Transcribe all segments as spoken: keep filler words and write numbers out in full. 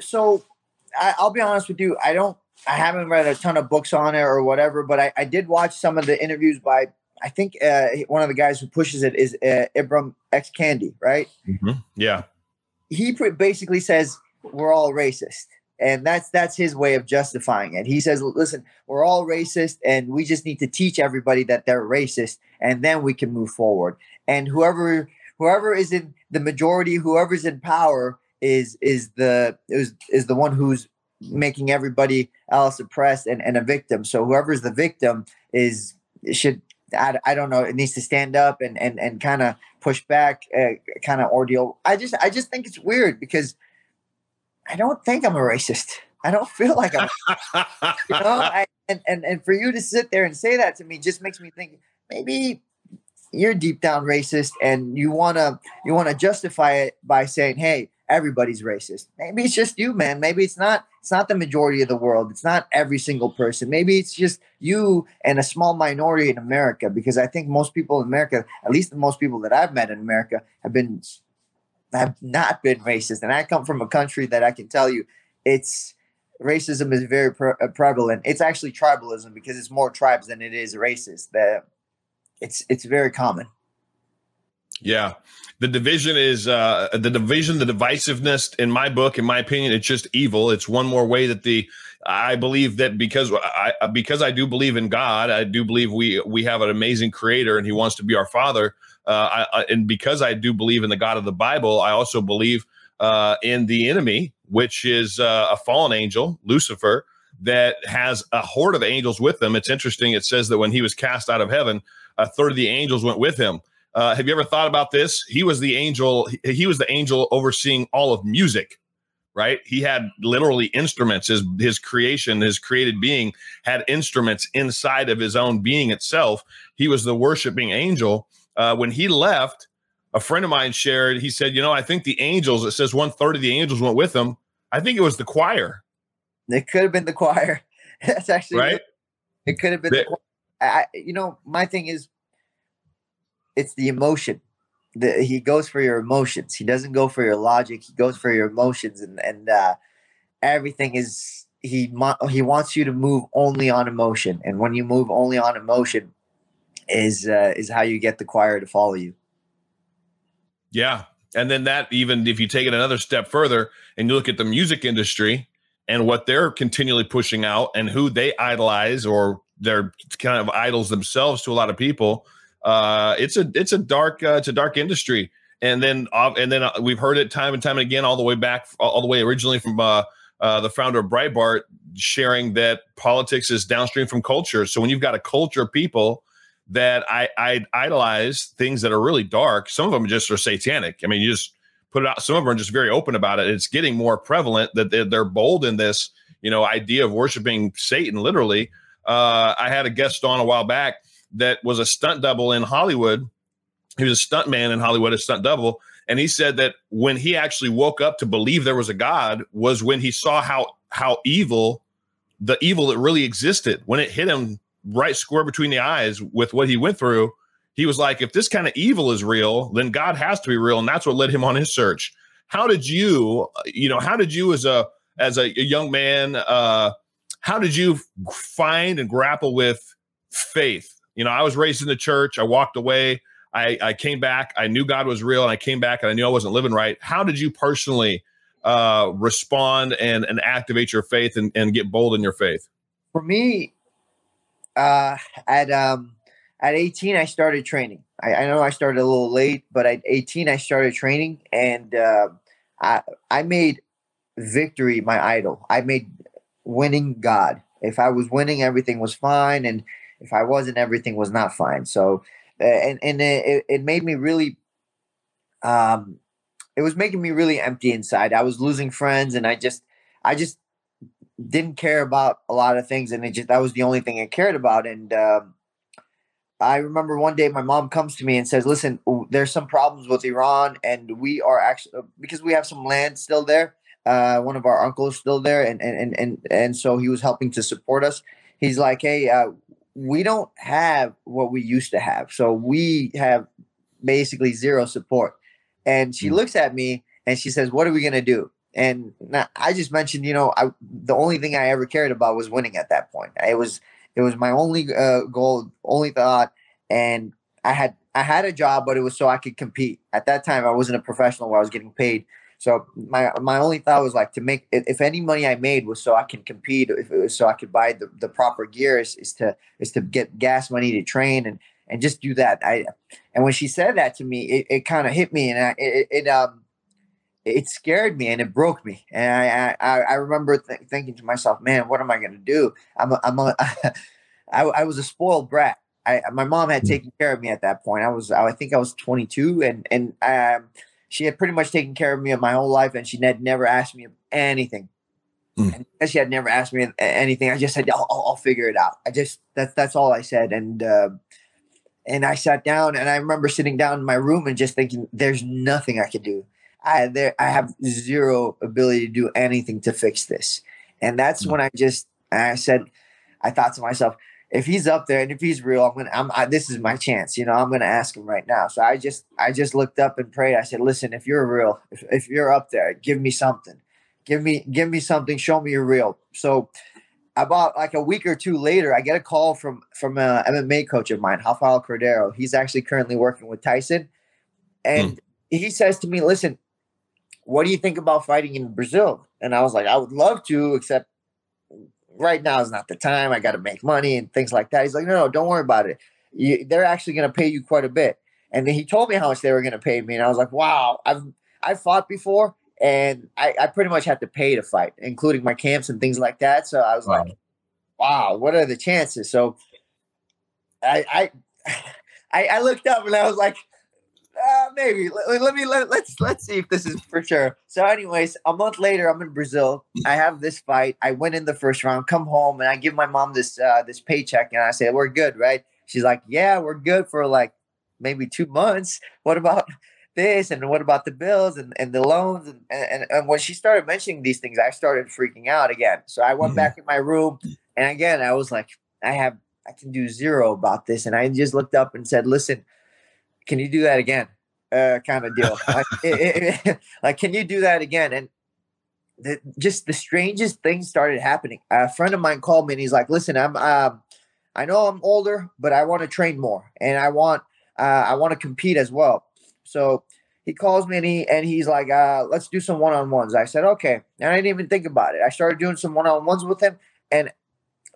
so I, I'll be honest with you. I don't, I haven't read a ton of books on it or whatever, but I, I did watch some of the interviews by, I think uh, one of the guys who pushes it is uh, Ibram X. Kendi, right? Mm-hmm. Yeah. He basically says, we're all racist. And that's that's his way of justifying it. He says, listen, we're all racist and we just need to teach everybody that they're racist and then we can move forward. And whoever whoever is in the majority, whoever's in power is is the is, is the one who's making everybody else oppressed and, and a victim. So whoever's the victim is should I, I don't know, it needs to stand up and and, and kind of push back, uh, kind of ordeal. I just I just think it's weird because I don't think I'm a racist. I don't feel like I'm. You know, I, and, and and for you to sit there and say that to me just makes me think maybe you're deep down racist, and you wanna you wanna justify it by saying, "Hey, everybody's racist." Maybe it's just you, man. Maybe it's not it's not the majority of the world. It's not every single person. Maybe it's just you and a small minority in America. Because I think most people in America, at least the most people that I've met in America, have been. I've not been racist, and I come from a country that I can tell you, it's racism is very pre- prevalent. It's actually tribalism because it's more tribes than it is racist. That it's it's very common. Yeah, the division is uh, the division, the divisiveness. In my book, in my opinion, it's just evil. It's one more way that the I believe that because I because I do believe in God, I do believe we we have an amazing Creator, and He wants to be our Father. Uh, I, I, and because I do believe in the God of the Bible, I also believe uh, in the enemy, which is uh, a fallen angel, Lucifer, that has a horde of angels with him. It's interesting. It says that when he was cast out of heaven, a third of the angels went with him. Uh, have you ever thought about this? He was the angel. He was the angel overseeing all of music. Right. He had literally instruments. His his creation, his created being had instruments inside of his own being itself. He was the worshiping angel. Uh, when he left, a friend of mine shared, he said, you know, I think the angels, it says one third of the angels went with him. I think it was the choir. It could have been the choir. That's actually right. It could have been the choir. I, you know, my thing is, it's the emotion. The, he goes for your emotions. He doesn't go for your logic. He goes for your emotions. And, and uh, everything is, he, he wants you to move only on emotion. And when you move only on emotion, is uh, is how you get the choir to follow you. Yeah. And then that, even if you take it another step further and you look at the music industry and what they're continually pushing out and who they idolize, or they're kind of idols themselves to a lot of people, uh, it's a it's a dark uh, it's a dark industry. And then uh, and then uh, we've heard it time and time again, all the way back, all the way originally from uh, uh, the founder of Breitbart, sharing that politics is downstream from culture. So when you've got a culture of people that I, I idolize things that are really dark. Some of them just are satanic. I mean, you just put it out. Some of them are just very open about it. It's getting more prevalent that they're, they're bold in this, you know, idea of worshiping Satan, literally. Uh, I had a guest on a while back that was a stunt double in Hollywood. He was a stunt man in Hollywood, a stunt double. And he said that when he actually woke up to believe there was a God was when he saw how, how evil, the evil that really existed, when it hit him right square between the eyes with what he went through. He was like, if this kind of evil is real, then God has to be real. And that's what led him on his search. How did you, you know, how did you as a, as a young man, uh, how did you find and grapple with faith? You know, I was raised in the church. I walked away. I, I came back. I knew God was real. And I came back and I knew I wasn't living right. How did you personally uh, respond and, and activate your faith and, and get bold in your faith? For me, Uh, at um, at eighteen, I started training. I, I know I started a little late, but at eighteen, I started training, and uh, I I made victory my idol. I made winning God. If I was winning, everything was fine, and if I wasn't, everything was not fine. So, uh, and and it, it made me really, um, it was making me really empty inside. I was losing friends, and I just, I just. didn't care about a lot of things, and it just that was the only thing I cared about. And um, I remember one day my mom comes to me and says, "Listen, there's some problems with Iran, and we are actually because we have some land still there. Uh, one of our uncles still there, and and and and and so he was helping to support us. He's like, hey, uh, we don't have what we used to have, so we have basically zero support." And she mm-hmm. looks at me and she says, "What are we gonna do?" And now, I just mentioned, you know, I, the only thing I ever cared about was winning at that point. It was it was my only uh, goal, only thought. And I had I had a job, but it was so I could compete. At that time, I wasn't a professional where I was getting paid. So my my only thought was like to make, if any money I made was so I can compete, if it was so I could buy the, the proper gear, is, is to is to get gas money to train and and just do that. I and when she said that to me, it, it kind of hit me, and I, it, it um. it scared me and it broke me. And I, I, I remember th- thinking to myself, man, what am I going to do? I'm a, I'm a, I, I was a spoiled brat. I, my mom had taken care of me at that point. I was, I think I was twenty-two, and, and I, she had pretty much taken care of me my whole life. And she had never asked me anything. Mm. And she had never asked me anything. I just said, I'll, I'll figure it out. I just, that's, that's all I said. And, uh, and I sat down, and I remember sitting down in my room and just thinking, there's nothing I could do. I there I have zero ability to do anything to fix this. And that's when I just I said I thought to myself, if he's up there and if he's real, I'm gonna I'm I, this is my chance, you know, I'm gonna ask him right now. So I just I just looked up and prayed. I said, listen, if you're real, if, if you're up there, give me something. Give me give me something, show me you're real. So about like a week or two later, I get a call from from a M M A coach of mine, Rafael Cordero. He's actually currently working with Tyson. And mm. he says to me, listen, what do you think about fighting in Brazil? And I was like, I would love to, except right now is not the time. I got to make money and things like that. He's like, no, no, don't worry about it. You, they're actually going to pay you quite a bit. And then he told me how much they were going to pay me. And I was like, wow, I've, I've fought before. And I, I pretty much had to pay to fight, including my camps and things like that. So I was wow. like, wow, what are the chances? So I, I, I, I looked up and I was like, Uh, maybe let, let me let, let's let's see if this is for sure. So anyways, a month later, I'm in Brazil. I have this fight. I went in the first round, come home, and I give my mom this uh, this paycheck, and I say, we're good, right? She's like, yeah, we're good for like maybe two months. What about this? And what about the bills and, and the loans? And, and and when she started mentioning these things, I started freaking out again. So I went back in my room, and again, I was like, I have I can do zero about this. And I just looked up and said, listen, can you do that again? Uh, kind of deal. like, it, it, like, can you do that again? And the, just the strangest things started happening. A friend of mine called me and he's like, listen, I'm, uh, I know I'm older, but I want to train more and I want, uh, I want to compete as well. So he calls me and he, and he's like, uh, let's do some one-on-ones. I said, okay. And I didn't even think about it. I started doing some one-on-ones with him. And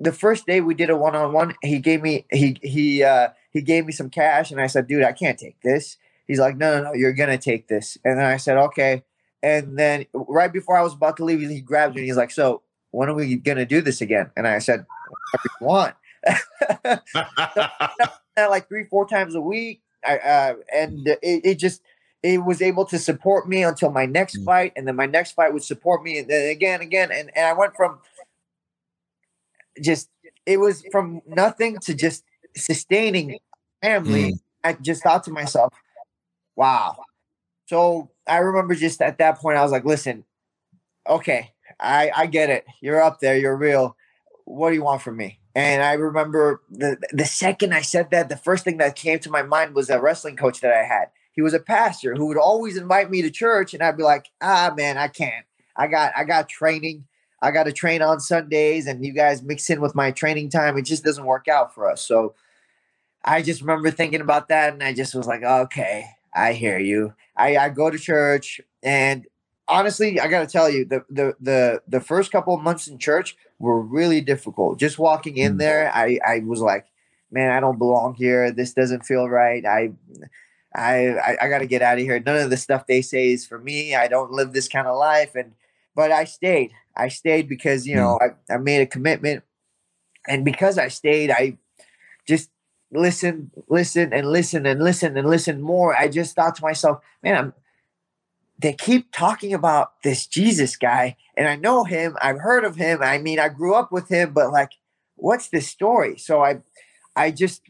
the first day we did a one-on-one, he gave me, he, he, uh, He gave me some cash, and I said, dude, I can't take this. He's like, no, no, no, you're going to take this. And then I said, okay. And then right before I was about to leave, he grabbed me, and he's like, so when are we going to do this again? And I said, whatever you want. so, like three, four times a week. I, uh, and it, it just it was able to support me until my next mm-hmm. fight, and then my next fight would support me, and then again, again. And, and I went from just – it was from nothing to just – sustaining family. Mm. I just thought to myself, wow. So I remember just at that point I was like, listen, okay, I, I get it. You're up there. You're real. What do you want from me? And I remember the, the second I said that, the first thing that came to my mind was a wrestling coach that I had. He was a pastor who would always invite me to church. And I'd be like, ah, man, I can't. I got, I got training. I got to train on Sundays and you guys mix in with my training time. It just doesn't work out for us. So I just remember thinking about that. And I just was like, okay, I hear you. I, I go to church. And honestly, I got to tell you, the, the, the, the first couple of months in church were really difficult. Just walking in there, I, I was like, man, I don't belong here. This doesn't feel right. I, I, I got to get out of here. None of the stuff they say is for me. I don't live this kind of life. And, but I stayed. I stayed because, you know, I, I made a commitment. And because I stayed, I just listened, listened, and listened, and listened, and listened more. I just thought to myself, man, I'm, they keep talking about this Jesus guy. And I know him. I've heard of him. I mean, I grew up with him. But, like, what's this story? So I I just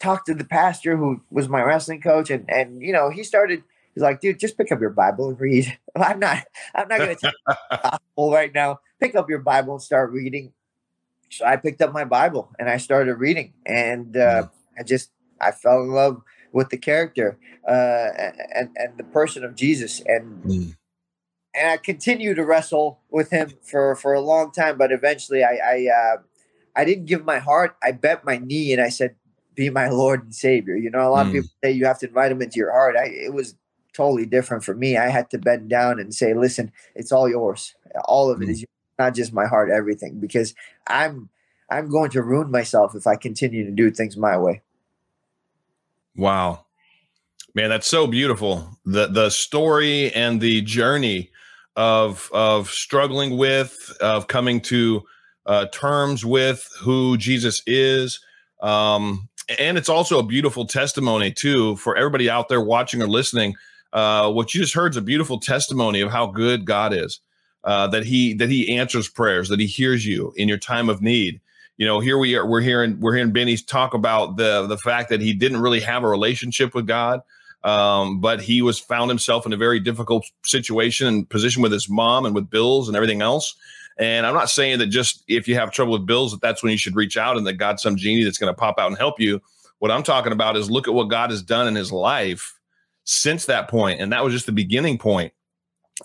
talked to the pastor who was my wrestling coach. And, and you know, he started – he's like, dude, just pick up your Bible and read. I'm not, I'm not going to take the gospel right now. Pick up your Bible and start reading. So I picked up my Bible and I started reading, and uh, I just, I fell in love with the character uh, and and the person of Jesus, and mm. and I continued to wrestle with him for, for a long time. But eventually I, I, uh, I didn't give my heart. I bent my knee and I said, be my Lord and Savior. You know, a lot mm. of people say you have to invite him into your heart. I, it was totally different for me. I had to bend down and say, listen, it's all yours. All of mm. it is yours. Not just my heart, everything, because I'm, I'm going to ruin myself if I continue to do things my way. Wow, man, that's so beautiful. The, the story and the journey of, of struggling with, of coming to uh, terms with who Jesus is. Um, and it's also a beautiful testimony too, for everybody out there watching or listening. Uh, what you just heard is a beautiful testimony of how good God is. Uh, that he that he answers prayers, that he hears you in your time of need. You know, here we are. We're hearing we're hearing Benny talk about the the fact that he didn't really have a relationship with God, um, but he was found himself in a very difficult situation and position with his mom and with bills and everything else. And I'm not saying that just if you have trouble with bills, that that's when you should reach out and that God's some genie that's going to pop out and help you. What I'm talking about is look at what God has done in his life since that point, and that was just the beginning point.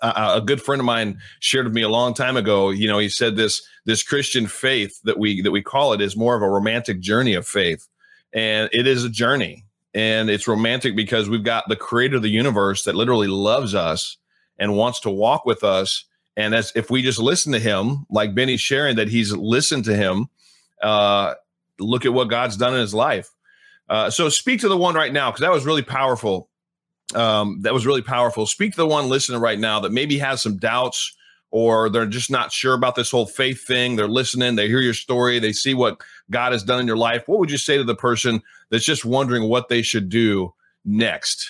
Uh, a good friend of mine shared with me a long time ago, you know, he said this, this Christian faith that we, that we call it is more of a romantic journey of faith. And it is a journey, and it's romantic because we've got the creator of the universe that literally loves us and wants to walk with us. And as if we just listen to him, like Benny's sharing that he's listened to him, uh, look at what God's done in his life. Uh, so speak to the one right now, because that was really powerful. Um, that was really powerful. Speak to the one listening right now that maybe has some doubts, or they're just not sure about this whole faith thing. They're listening. They hear your story. They see what God has done in your life. What would you say to the person that's just wondering what they should do next?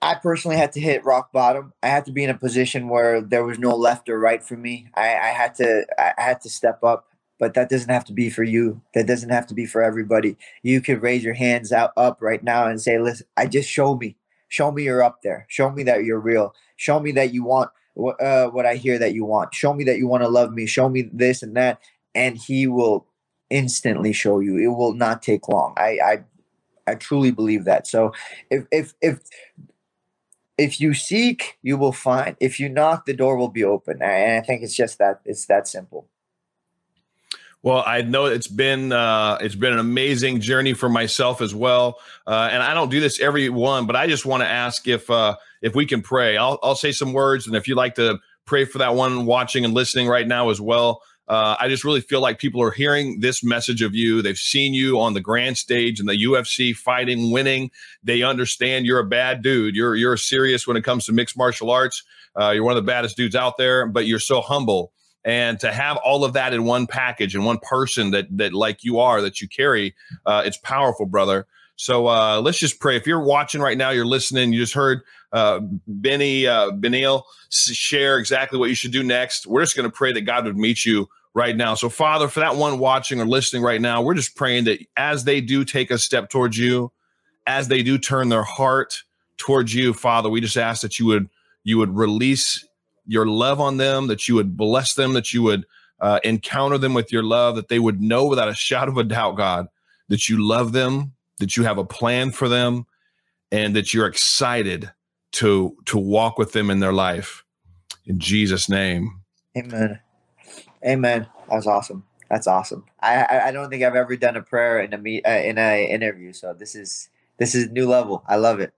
I personally had to hit rock bottom. I had to be in a position where there was no left or right for me. I, I had to, I had to step up. But that doesn't have to be for you. That doesn't have to be for everybody. You could raise your hands out up right now and say, listen, I just show me, show me you're up there. Show me that you're real. Show me that you want uh, what I hear that you want. Show me that you want to love me. Show me this and that. And he will instantly show you. It will not take long. I, I, I truly believe that. So if, if, if, if you seek, you will find. If you knock, the door will be open. And I think it's just that, it's that simple. Well, I know it's been uh, it's been an amazing journey for myself as well, uh, and I don't do this every one, but I just want to ask if uh, if we can pray. I'll I'll say some words, and if you'd like to pray for that one watching and listening right now as well, uh, I just really feel like people are hearing this message of you. They've seen you on the grand stage in the U F C, fighting, winning. They understand you're a bad dude. You're you're serious when it comes to mixed martial arts. Uh, you're one of the baddest dudes out there, but you're so humble. And to have all of that in one package and one person that that like you are, that you carry, uh, it's powerful, brother. So uh, let's just pray. If you're watching right now, you're listening, you just heard uh, Benny, uh, Beneil share exactly what you should do next. We're just going to pray that God would meet you right now. So Father, for that one watching or listening right now, we're just praying that as they do take a step towards you, as they do turn their heart towards you, Father, we just ask that you would you would release your love on them, that you would bless them, that you would uh, encounter them with your love, that they would know without a shadow of a doubt, God, that you love them, that you have a plan for them, and that you're excited to to walk with them in their life. In Jesus' name. Amen. Amen. That was awesome. That's awesome. I I, I don't think I've ever done a prayer in a meet, uh, in a interview, so this is this is new level. I love it.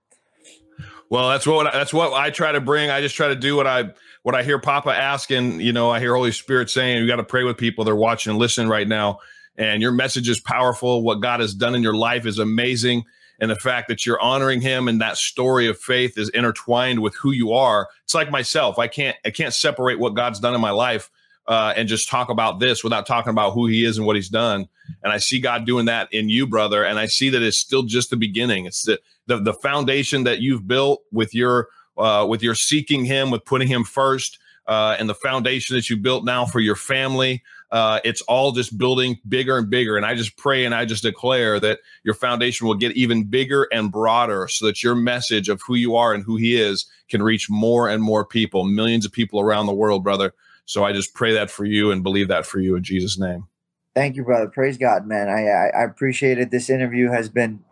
Well, that's what that's what I try to bring. I just try to do what I what I hear Papa asking. You know, I hear Holy Spirit saying, "You got to pray with people." They're watching and listening right now, and your message is powerful. What God has done in your life is amazing, and the fact that you're honoring Him and that story of faith is intertwined with who you are. It's like myself. I can't I can't separate what God's done in my life uh, and just talk about this without talking about who He is and what He's done. And I see God doing that in you, brother. And I see that it's still just the beginning. It's the The, the foundation that you've built with your uh, with your seeking Him, with putting Him first, uh, and the foundation that you built now for your family, uh, it's all just building bigger and bigger. And I just pray and I just declare that your foundation will get even bigger and broader so that your message of who you are and who He is can reach more and more people, millions of people around the world, brother. So I just pray that for you and believe that for you in Jesus' name. Thank you, brother. Praise God, man. I, I, I appreciate it. This interview has been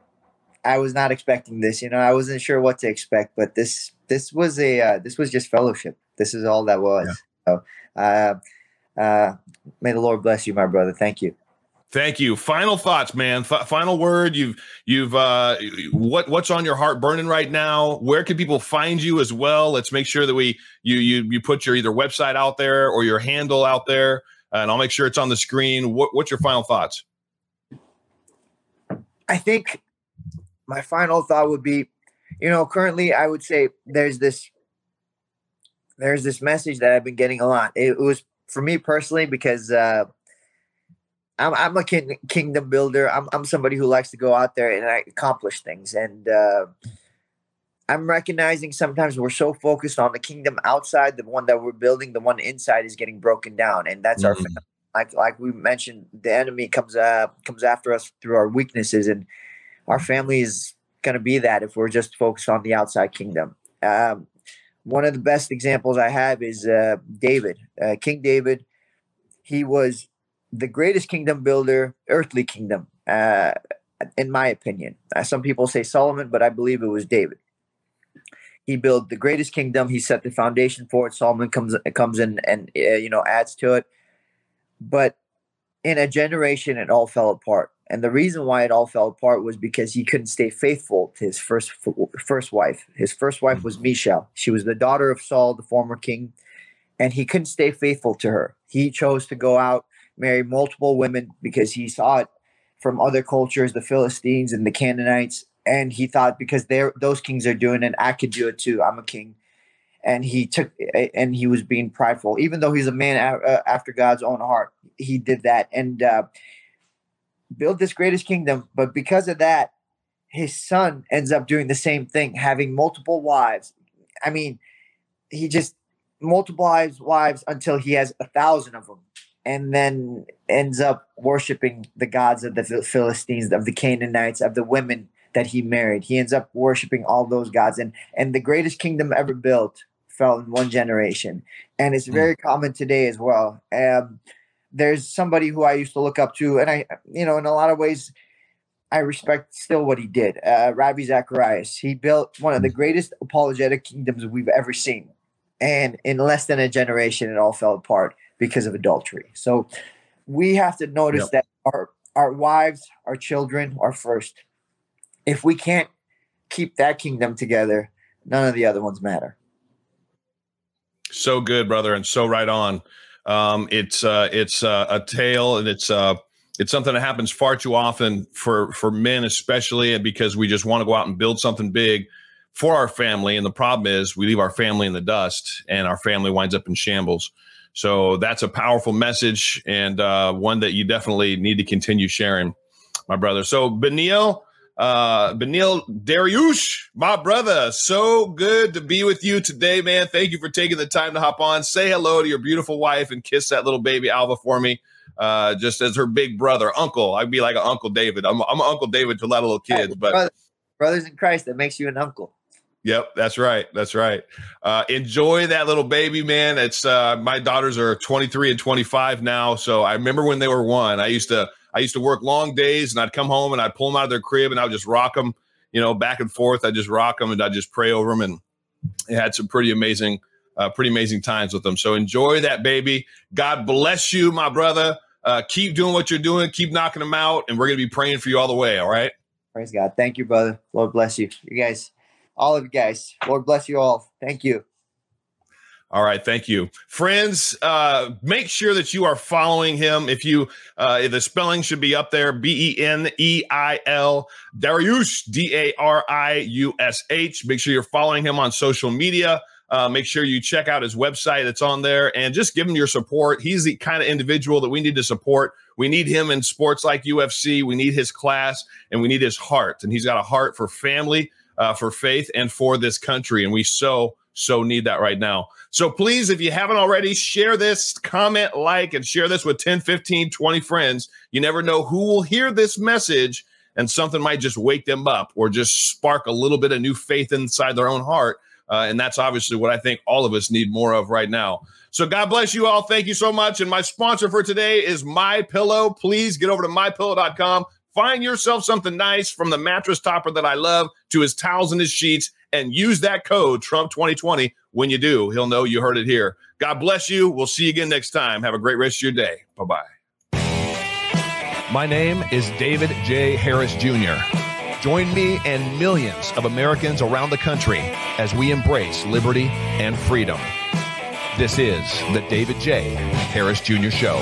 I was not expecting this. You know, I wasn't sure what to expect, but this, this was a uh, this was just fellowship. This is all that was. Yeah. So, uh, uh, may the Lord bless you, my brother. Thank you. Thank you. Final thoughts, man. Th- final word. You've you've uh, what what's on your heart burning right now? Where can people find you as well? Let's make sure that we you you you put your either website out there or your handle out there, and I'll make sure it's on the screen. What, what's your final thoughts? I think my final thought would be, you know, currently I would say there's this there's this message that I've been getting a lot. It, it was for me personally because. Uh, I'm, I'm a king, kingdom builder. I'm, I'm somebody who likes to go out there and I accomplish things. And uh, I'm recognizing sometimes we're so focused on the kingdom outside, the one that we're building, the one inside is getting broken down. And that's mm-hmm. our family. Like, like we mentioned, the enemy comes uh, comes after us through our weaknesses. And our family is going to be that if we're just focused on the outside kingdom. Um, one of the best examples I have is uh, David, uh, King David. He was the greatest kingdom builder, earthly kingdom, uh, in my opinion. Uh, some people say Solomon, but I believe it was David. He built the greatest kingdom. He set the foundation for it. Solomon comes comes in and uh, you know adds to it. But in a generation, it all fell apart. And the reason why it all fell apart was because he couldn't stay faithful to his first first wife. His first wife was Michal. She was the daughter of Saul, the former king, and he couldn't stay faithful to her. He chose to go out, marry multiple women because he saw it from other cultures, the Philistines and the Canaanites. And he thought because they're, those kings are doing it, I could do it too. I'm a king. And he took, and he was being prideful, even though he's a man after God's own heart. He did that and uh, built this greatest kingdom. But because of that, his son ends up doing the same thing, having multiple wives. I mean, he just multiplies wives until he has a thousand of them. And then ends up worshiping the gods of the Philistines, of the Canaanites, of the women that he married. He ends up worshiping all those gods. And and the greatest kingdom ever built fell in one generation. And it's very common today as well. Um, there's somebody who I used to look up to. And I, you know, in a lot of ways, I respect still what he did. Uh, Rabbi Zacharias, he built one of the greatest apologetic kingdoms we've ever seen. And in less than a generation, it all fell apart because of adultery. So we have to notice yep. that our our wives, our children are first. If we can't keep that kingdom together, none of the other ones matter. So good, brother, and so right on. Um, it's uh, it's uh, a tale, and it's uh, it's something that happens far too often for for men, especially, and because we just want to go out and build something big for our family, and the problem is we leave our family in the dust, and our family winds up in shambles. So that's a powerful message, and uh, one that you definitely need to continue sharing, my brother. So Beneil, uh, Beneil Dariush, my brother, so good to be with you today, man. Thank you for taking the time to hop on. Say hello to your beautiful wife and kiss that little baby Alva for me, uh, just as her big brother, uncle. I'd be like an Uncle David. I'm I'm an Uncle David to a lot of little kids, but brothers, brothers in Christ, that makes you an uncle. Yep, that's right. That's right. Uh, enjoy that little baby, man. It's uh, my daughters are twenty-three and twenty-five now, so I remember when they were one. I used to I used to work long days, and I'd come home and I'd pull them out of their crib, and I would just rock them, you know, back and forth. I just rock them, and I just pray over them, and I had some pretty amazing, uh, pretty amazing times with them. So enjoy that baby. God bless you, my brother. Uh, keep doing what you're doing. Keep knocking them out, and we're gonna be praying for you all the way. All right. Praise God. Thank you, brother. Lord bless you. You guys. All of you guys. Lord bless you all. Thank you. All right. Thank you. Friends, uh, make sure that you are following him. If you, uh, if the spelling should be up there, B E N E I L, Dariush, D A R I U S H. Make sure you're following him on social media. Uh, make sure you check out his website that's on there and just give him your support. He's the kind of individual that we need to support. We need him in sports like U F C. We need his class and we need his heart. And he's got a heart for family, Uh, for faith and for this country. And we so, so need that right now. So please, if you haven't already, share this, comment, like, and share this with ten, fifteen, twenty friends. You never know who will hear this message and something might just wake them up or just spark a little bit of new faith inside their own heart. Uh, and that's obviously what I think all of us need more of right now. So God bless you all. Thank you so much. And my sponsor for today is MyPillow. Please get over to my pillow dot com. Find yourself something nice, from the mattress topper that I love to his towels and his sheets, and use that code Trump twenty twenty. When you do, he'll know you heard it here. God bless you. We'll see you again next time. Have a great rest of your day. Bye-bye. My name is David J. Harris, Junior Join me and millions of Americans around the country as we embrace liberty and freedom. This is the David J. Harris, Junior Show.